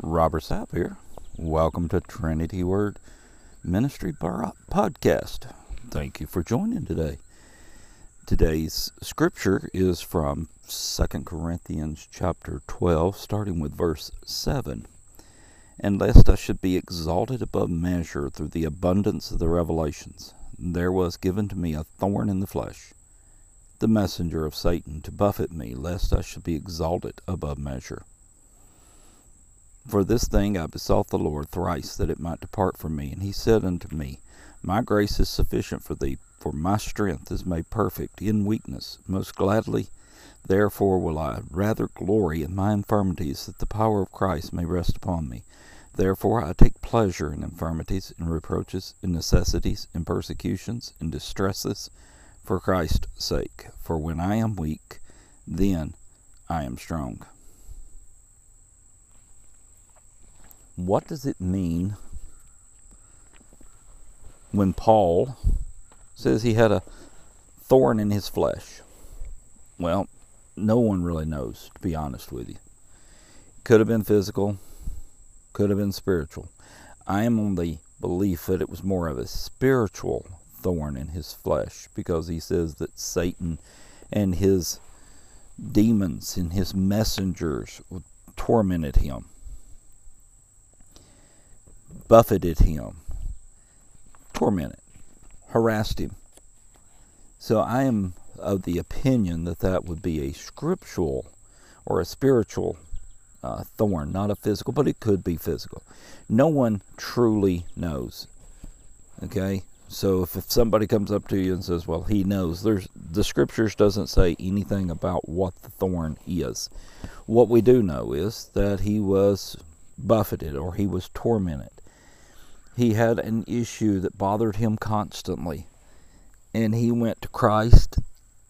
Robert Sapp here. Welcome to Trinity Word Ministry Bar Podcast. Thank you for joining today. Today's scripture is from 2 Corinthians chapter 12, starting with verse 7. And lest I should be exalted above measure through the abundance of the revelations, there was given to me a thorn in the flesh, the messenger of Satan, to buffet me, lest I should be exalted above measure. For this thing I besought the Lord thrice, that it might depart from me. And he said unto me, My grace is sufficient for thee, for my strength is made perfect in weakness. Most gladly, therefore, will I rather glory in my infirmities, that the power of Christ may rest upon me. Therefore I take pleasure in infirmities, in reproaches, in necessities, in persecutions, in distresses, for Christ's sake. For when I am weak, then I am strong. What does it mean when Paul says he had a thorn in his flesh? Well, no one really knows, to be honest with you. Could have been physical, could have been spiritual. I am on the belief that it was more of a spiritual thorn in his flesh, because he says that Satan and his demons and his messengers tormented him, buffeted him, tormented, harassed him. So I am of the opinion that that would be a scriptural or a spiritual thorn, not a physical, but it could be physical. No one truly knows, okay? So if somebody comes up to you and says, well, he knows, the scriptures doesn't say anything about what the thorn is. What we do know is that he was buffeted or he was tormented. He had an issue that bothered him constantly, and he went to Christ.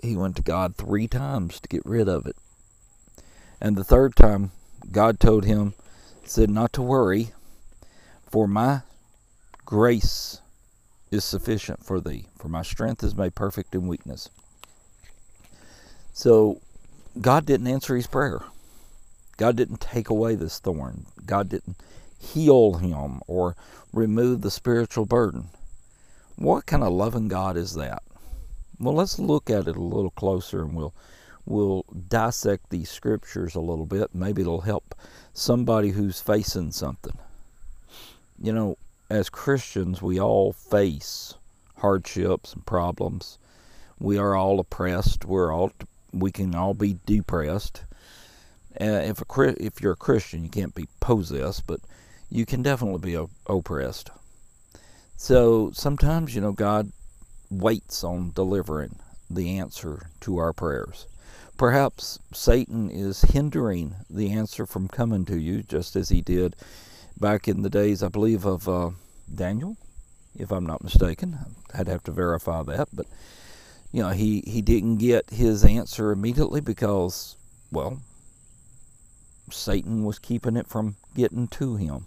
He went to God three times to get rid of it. And the third time, God told him, said not to worry, for my grace is sufficient for thee, for my strength is made perfect in weakness. So God didn't answer his prayer. God didn't take away this thorn. God didn't heal him or remove the spiritual burden. What kind of loving God is that? Well, let's look at it a little closer, and we'll dissect these scriptures a little bit. Maybe it'll help somebody who's facing something. You know, as Christians, we all face hardships and problems. We are all oppressed. We can all be depressed. If you're a Christian, you can't be possessed, but you can definitely be oppressed. So sometimes, you know, God waits on delivering the answer to our prayers. Perhaps Satan is hindering the answer from coming to you, just as he did back in the days, I believe, of Daniel, if I'm not mistaken. I'd have to verify that, but, you know, he didn't get his answer immediately because, well, Satan was keeping it from getting to him.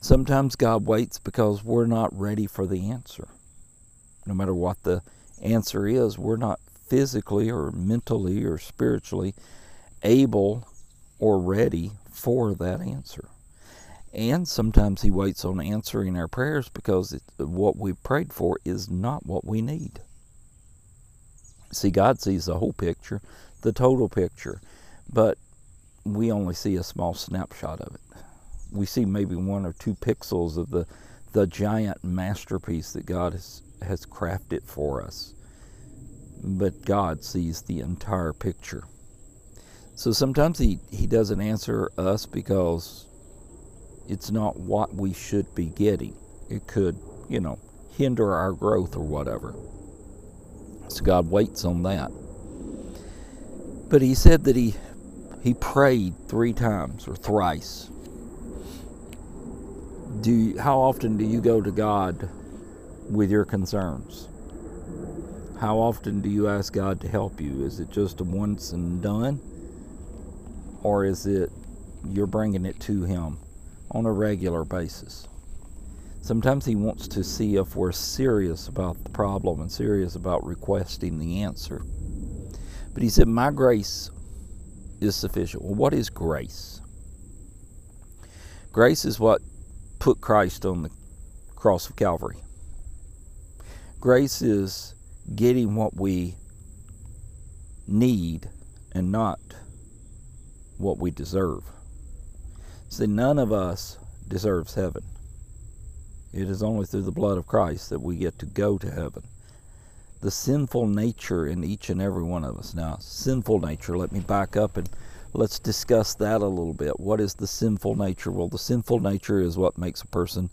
Sometimes God waits because we're not ready for the answer. No matter what the answer is, we're not physically or mentally or spiritually able or ready for that answer. And sometimes he waits on answering our prayers because what we prayed for is not what we need. See, God sees the whole picture, the total picture, but we only see a small snapshot of it. We see maybe one or two pixels of the giant masterpiece that God has crafted for us. But God sees the entire picture. So sometimes he doesn't answer us because it's not what we should be getting. It could, you know, hinder our growth or whatever. So God waits on that. But he said that he prayed three times or thrice. How often do you go to God with your concerns? How often do you ask God to help you? Is it just a once and done? Or is it you're bringing it to him on a regular basis? Sometimes he wants to see if we're serious about the problem and serious about requesting the answer. But he said, my grace is sufficient. Well, what is grace? Grace is what put Christ on the cross of Calvary. Grace is getting what we need and not what we deserve. See, none of us deserves heaven. It is only through the blood of Christ that we get to go to heaven. The sinful nature in each and every one of us. Now, sinful nature, let me back up and let's discuss that a little bit. What is the sinful nature? Well, the sinful nature is what makes a person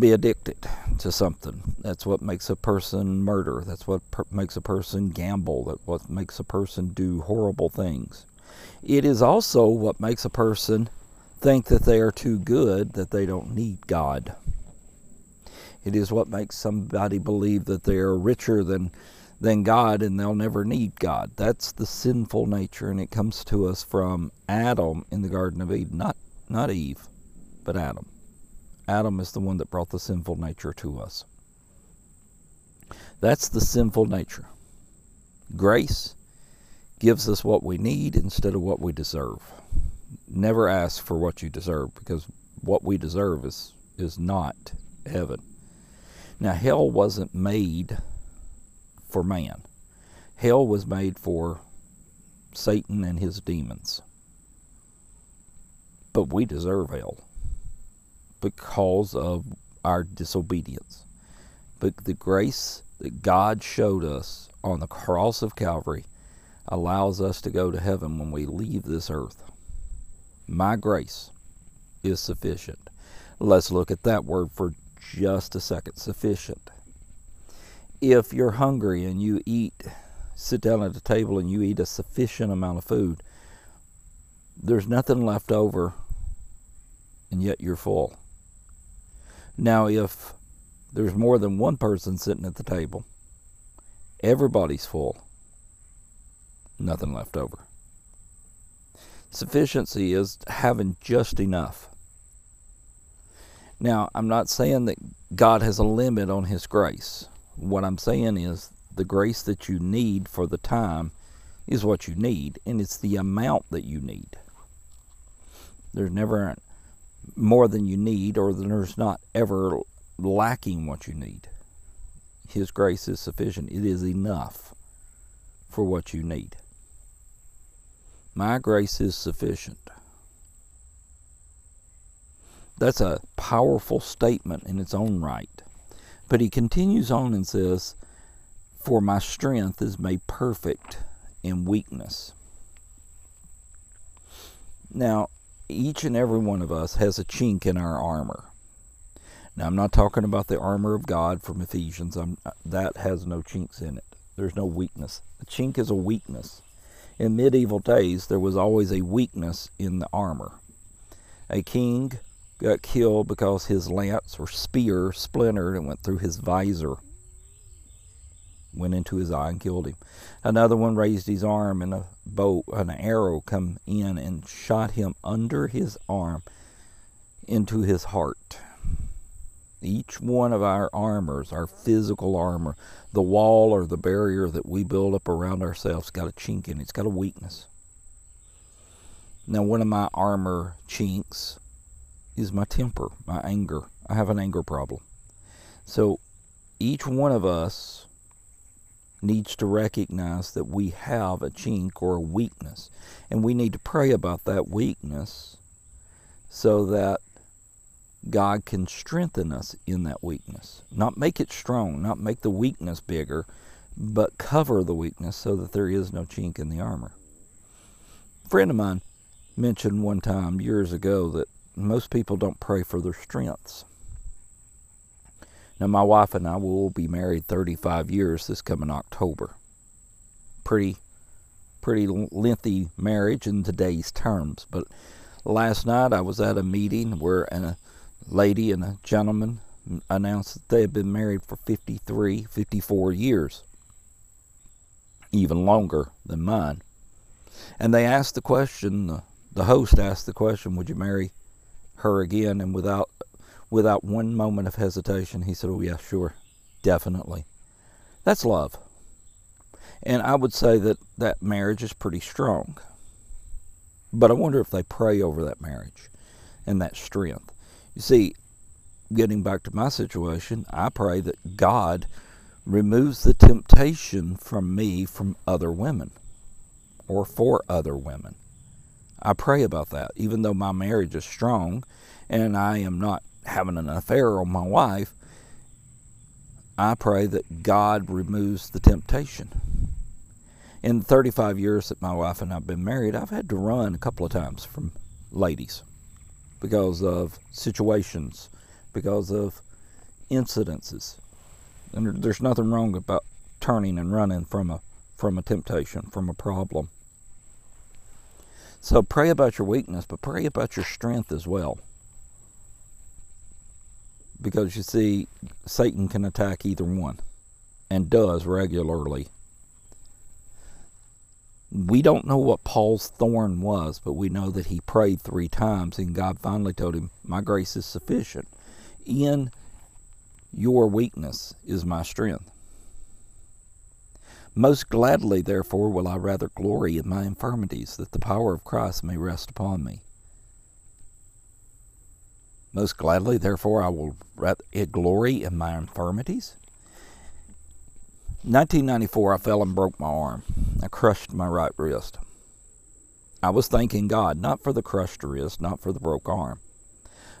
be addicted to something. That's what makes a person murder. That's what makes a person gamble. That's what makes a person do horrible things. It is also what makes a person think that they are too good, that they don't need God. It is what makes somebody believe that they are richer than God and they'll never need God. That's the sinful nature, and it comes to us from Adam in the Garden of Eden. Not Eve, but Adam. Adam is the one that brought the sinful nature to us. That's the sinful nature. Grace gives us what we need instead of what we deserve. Never ask for what you deserve, because what we deserve is not heaven. Now, hell wasn't made for man. Hell was made for Satan and his demons. But we deserve hell because of our disobedience. But the grace that God showed us on the cross of Calvary allows us to go to heaven when we leave this earth. My grace is sufficient. Let's look at that word for just a second. Sufficient. If you're hungry and you sit down at a table and you eat a sufficient amount of food, there's nothing left over, and yet you're full. Now, if there's more than one person sitting at the table, everybody's full. Nothing left over. Sufficiency is having just enough. Now, I'm not saying that God has a limit on His grace. What I'm saying is the grace that you need for the time is what you need, and it's the amount that you need. There's never more than you need, or there's not ever lacking what you need. His grace is sufficient. It is enough for what you need. My grace is sufficient. That's a powerful statement in its own right. But he continues on and says, "For my strength is made perfect in weakness." Now, each and every one of us has a chink in our armor. Now, I'm not talking about the armor of God from Ephesians. That has no chinks in it. There's no weakness. A chink is a weakness. In medieval days, there was always a weakness in the armor. A king got killed because his lance or spear splintered and went through his visor, went into his eye and killed him. Another one raised his arm and an arrow come in and shot him under his arm into his heart. Each one of our armors, our physical armor, the wall or the barrier that we build up around ourselves, got a chink in it. It's got a weakness. Now, one of my armor chinks is my temper, my anger. I have an anger problem. So each one of us needs to recognize that we have a chink or a weakness, and we need to pray about that weakness so that God can strengthen us in that weakness. Not make it strong, not make the weakness bigger, but cover the weakness so that there is no chink in the armor. A friend of mine mentioned one time years ago that most people don't pray for their strengths. Now, my wife and I will be married 35 years this coming October. Pretty lengthy marriage in today's terms. But last night I was at a meeting where a lady and a gentleman announced that they had been married for 54 years. Even longer than mine. And they asked the question, the host asked the question, "Would you marry her again?" And without one moment of hesitation, he said, "Oh yeah, sure, definitely." That's love. And I would say that marriage is pretty strong. But I wonder if they pray over that marriage and that strength. You see, getting back to my situation, I pray that God removes the temptation from me from other women or for other women. I pray about that. Even though my marriage is strong and I am not having an affair on my wife, I pray that God removes the temptation. In 35 years that my wife and I have been married, I've had to run a couple of times from ladies because of situations, because of incidences. And there's nothing wrong about turning and running from a temptation, from a problem. So pray about your weakness, but pray about your strength as well. Because you see, Satan can attack either one, and does regularly. We don't know what Paul's thorn was, but we know that he prayed 3 times, and God finally told him, "My grace is sufficient. In your weakness is my strength. Most gladly, therefore, will I rather glory in my infirmities, that the power of Christ may rest upon me. Most gladly, therefore, I will rather glory in my infirmities." 1994, I fell and broke my arm. I crushed my right wrist. I was thanking God, not for the crushed wrist, not for the broke arm.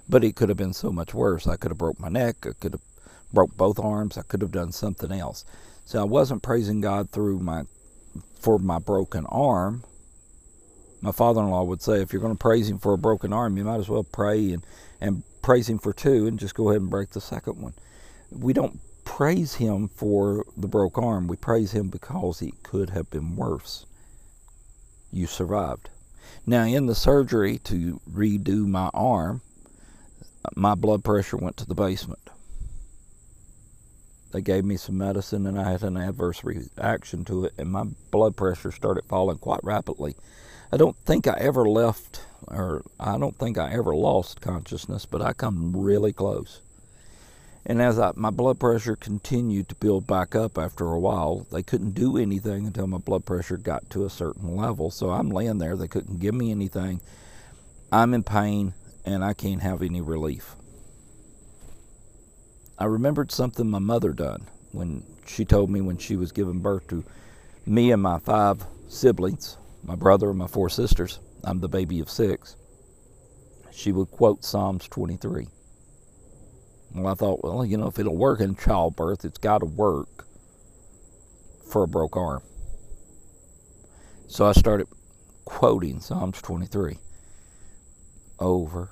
But it could have been so much worse. I could have broke my neck. I could have broke both arms. I could have done something else. So I wasn't praising God for my broken arm. My father-in-law would say, if you're going to praise him for a broken arm, you might as well pray and praise him for 2 and just go ahead and break the second one. We don't praise him for the broke arm. We praise him because it could have been worse. You survived. Now, in the surgery to redo my arm, my blood pressure went to the basement. They gave me some medicine, and I had an adverse reaction to it, and my blood pressure started falling quite rapidly. I don't think I ever lost consciousness, but I come really close. And as my blood pressure continued to build back up after a while, they couldn't do anything until my blood pressure got to a certain level. So I'm laying there. They couldn't give me anything. I'm in pain, and I can't have any relief. I remembered something my mother done when she told me when she was giving birth to me and my 5 siblings, my brother and my 4 sisters. I'm the baby of 6. She would quote Psalms 23. Well, I thought, if it'll work in childbirth, it's got to work for a broke arm. So I started quoting Psalms 23 over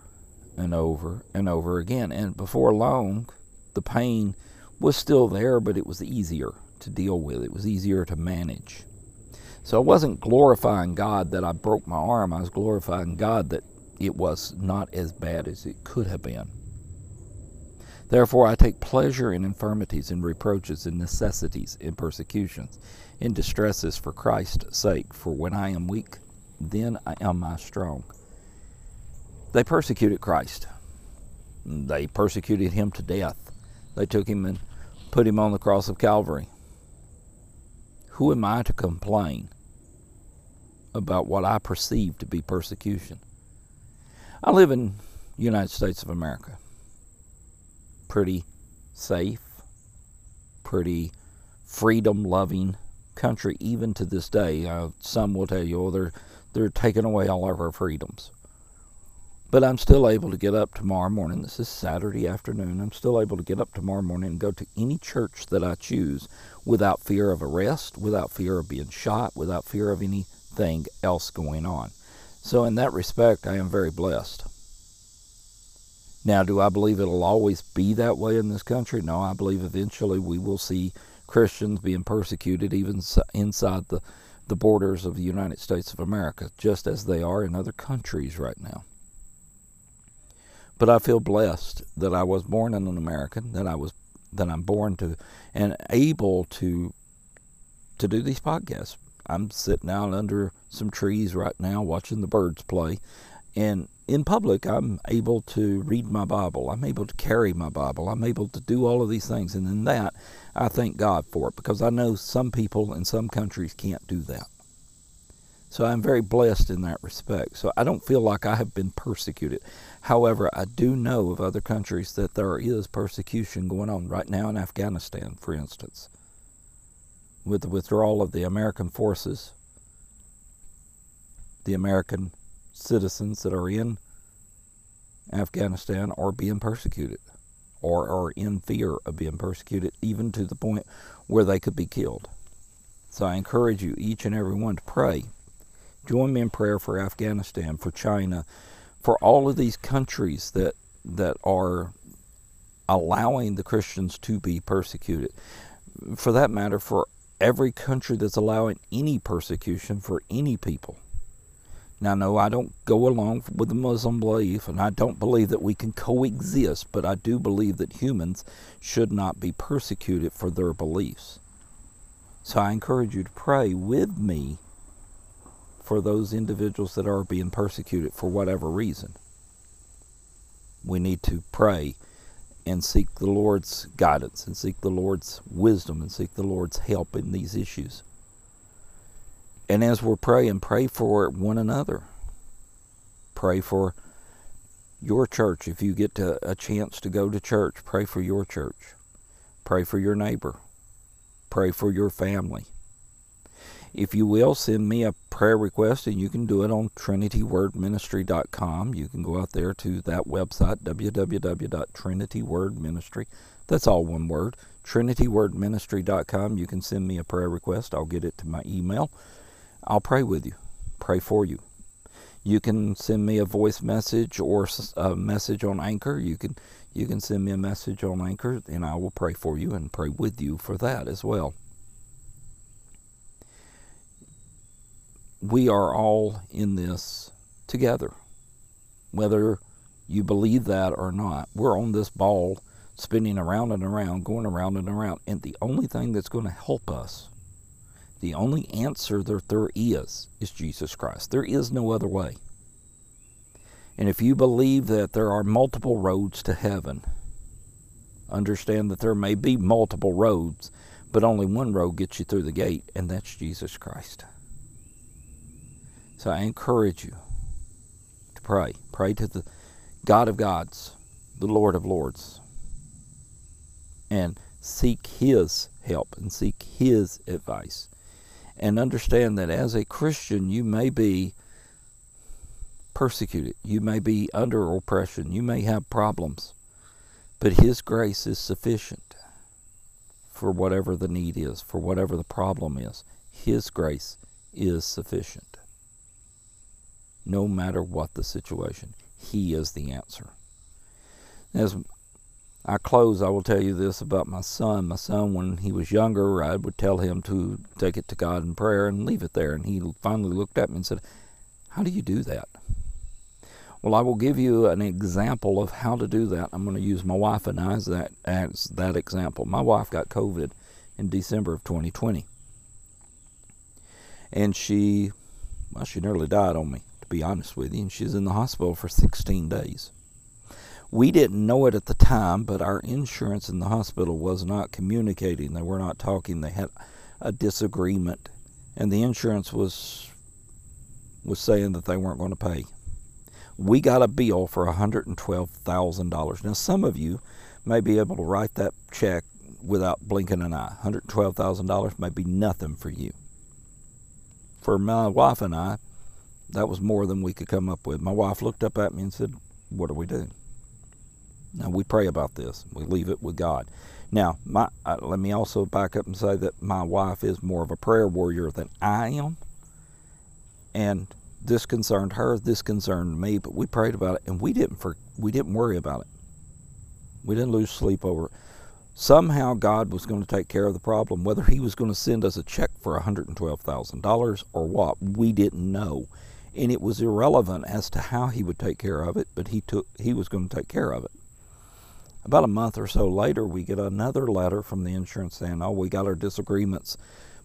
and over and over again. And before long, the pain was still there, but it was easier to deal with. It was easier to manage. So I wasn't glorifying God that I broke my arm. I was glorifying God that it was not as bad as it could have been. Therefore, I take pleasure in infirmities, in reproaches, in necessities, in persecutions, in distresses for Christ's sake. For when I am weak, then am I strong. They persecuted Christ. They persecuted him to death. They took him and put him on the cross of Calvary. Who am I to complain about what I perceive to be persecution? I live in the United States of America. Pretty safe, pretty freedom-loving country, even to this day. Some will tell you, they're taking away all of our freedoms. But I'm still able to get up tomorrow morning. This is Saturday afternoon. I'm still able to get up tomorrow morning and go to any church that I choose without fear of arrest, without fear of being shot, without fear of anything else going on. So in that respect, I am very blessed. Now, do I believe it'll always be that way in this country? No, I believe eventually we will see Christians being persecuted even inside the borders of the United States of America, just as they are in other countries right now. But I feel blessed that I was born an American, that I'm born to and able to do these podcasts. I'm sitting out under some trees right now watching the birds play, and in public, I'm able to read my Bible. I'm able to carry my Bible. I'm able to do all of these things. And in that, I thank God for it, because I know some people in some countries can't do that. So I'm very blessed in that respect. So I don't feel like I have been persecuted. However, I do know of other countries that there is persecution going on right now in Afghanistan, for instance, with the withdrawal of the American forces, the American citizens that are in Afghanistan are being persecuted or are in fear of being persecuted, even to the point where they could be killed. So I encourage you, each and every one, to pray. Join me in prayer for Afghanistan, for China, for all of these countries that are allowing the Christians to be persecuted. For that matter, for every country that's allowing any persecution for any people. Now, no, I don't go along with the Muslim belief, and I don't believe that we can coexist, but I do believe that humans should not be persecuted for their beliefs. So I encourage you to pray with me for those individuals that are being persecuted for whatever reason. We need to pray and seek the Lord's guidance, and seek the Lord's wisdom, and seek the Lord's help in these issues. And as we're praying, pray for one another. Pray for your church. If you get a chance to go to church, pray for your church. Pray for your neighbor. Pray for your family. If you will, send me a prayer request, and you can do it on trinitywordministry.com. You can go out there to that website, www.trinitywordministry. That's all one word, trinitywordministry.com. You can send me a prayer request. I'll get it to my email. I'll pray with you, pray for you. You can send me a voice message or a message on Anchor. You can send me a message on Anchor, and I will pray for you and pray with you for that as well. We are all in this together. Whether you believe that or not, we're on this ball spinning around and around, going around and around. And the only thing that's going to help us, the only answer that there is Jesus Christ. There is no other way. And if you believe that there are multiple roads to heaven, understand that there may be multiple roads, but only one road gets you through the gate, and that's Jesus Christ. So I encourage you to pray. Pray to the God of gods, the Lord of lords, and seek His help and seek His advice. And understand that as a Christian, you may be persecuted. You may be under oppression. You may have problems. But His grace is sufficient for whatever the need is, for whatever the problem is. His grace is sufficient. No matter what the situation, He is the answer. As I close, I will tell you this about my son. My son, when he was younger, I would tell him to take it to God in prayer and leave it there. And he finally looked at me and said, "How do you do that?" Well, I will give you an example of how to do that. I'm going to use my wife and I as that example. My wife got COVID in December of 2020. And she nearly died on me, be honest with you, and she's in the hospital for 16 days. We didn't know it at the time, but our insurance in the hospital was not communicating. They were not talking. They had a disagreement, and the insurance was saying that they weren't going to pay. We got a bill for $112,000. Now, some of you may be able to write that check without blinking an eye. $112,000 may be nothing for you. For my wife and I, that was more than we could come up with. My wife looked up at me and said, "What do we do?" Now, we pray about this. We leave it with God. Now, let me also back up and say that my wife is more of a prayer warrior than I am. And this concerned her. This concerned me. But we prayed about it, and we didn't worry about it. We didn't lose sleep over it. Somehow, God was going to take care of the problem. Whether He was going to send us a check for $112,000 or what, we didn't know. And it was irrelevant as to how He would take care of it, but he was going to take care of it. About a month or so later, we get another letter from the insurance saying, "Oh, we got our disagreements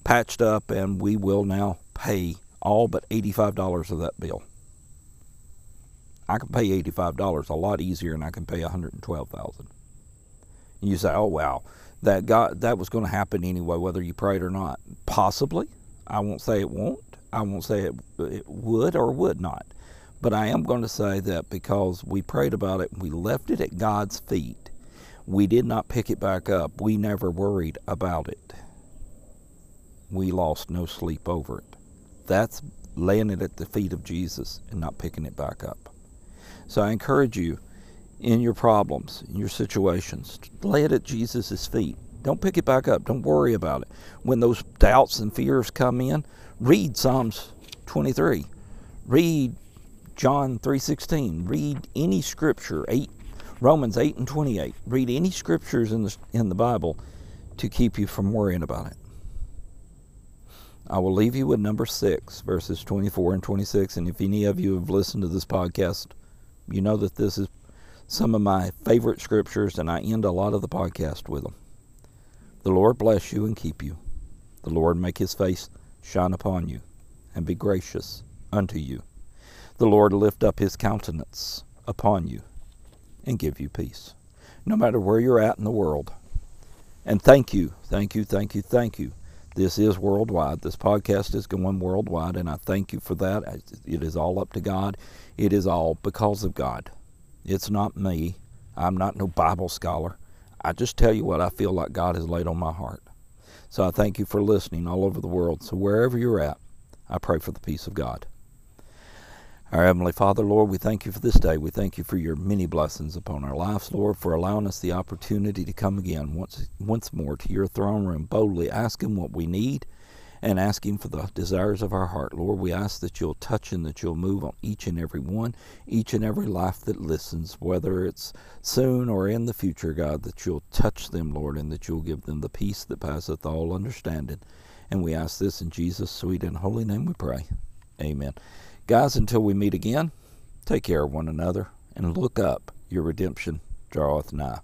patched up, and we will now pay all but $85 of that bill." I can pay $85 a lot easier than I can pay $112,000. You say, "Oh, wow, that was going to happen anyway, whether you prayed or not." Possibly. I won't say it won't. I won't say it would or would not, but I am going to say that because we prayed about it, we left it at God's feet. We did not pick it back up. We never worried about it. We lost no sleep over it. That's laying it at the feet of Jesus and not picking it back up. So I encourage you, in your problems, in your situations, lay it at Jesus' feet. Don't pick it back up. Don't worry about it. When those doubts and fears come in, read Psalms 23. Read John 3:16. Read any scripture, Romans 8 and 28. Read any scriptures in the Bible to keep you from worrying about it. I will leave you with number 6, verses 24 and 26. And if any of you have listened to this podcast, you know that this is some of my favorite scriptures, and I end a lot of the podcast with them. The Lord bless you and keep you. The Lord make his face shine upon you and be gracious unto you. The Lord lift up his countenance upon you and give you peace, no matter where you're at in the world. And thank you. This is worldwide. This podcast is going worldwide, and I thank you for that. It is all up to God. It is all because of God. It's not me. I'm not no Bible scholar. I just tell you what I feel like God has laid on my heart. So I thank you for listening all over the world. So wherever you're at, I pray for the peace of God. Our Heavenly Father, Lord, we thank you for this day. We thank you for your many blessings upon our lives, Lord, for allowing us the opportunity to come again once more to your throne room, boldly asking what we need and asking for the desires of our heart. Lord, we ask that you'll touch and that you'll move on each and every one, each and every life that listens, whether it's soon or in the future, God, that you'll touch them, Lord, and that you'll give them the peace that passeth all understanding. And we ask this in Jesus' sweet and holy name we pray. Amen. Guys, until we meet again, take care of one another and look up. Your redemption draweth nigh.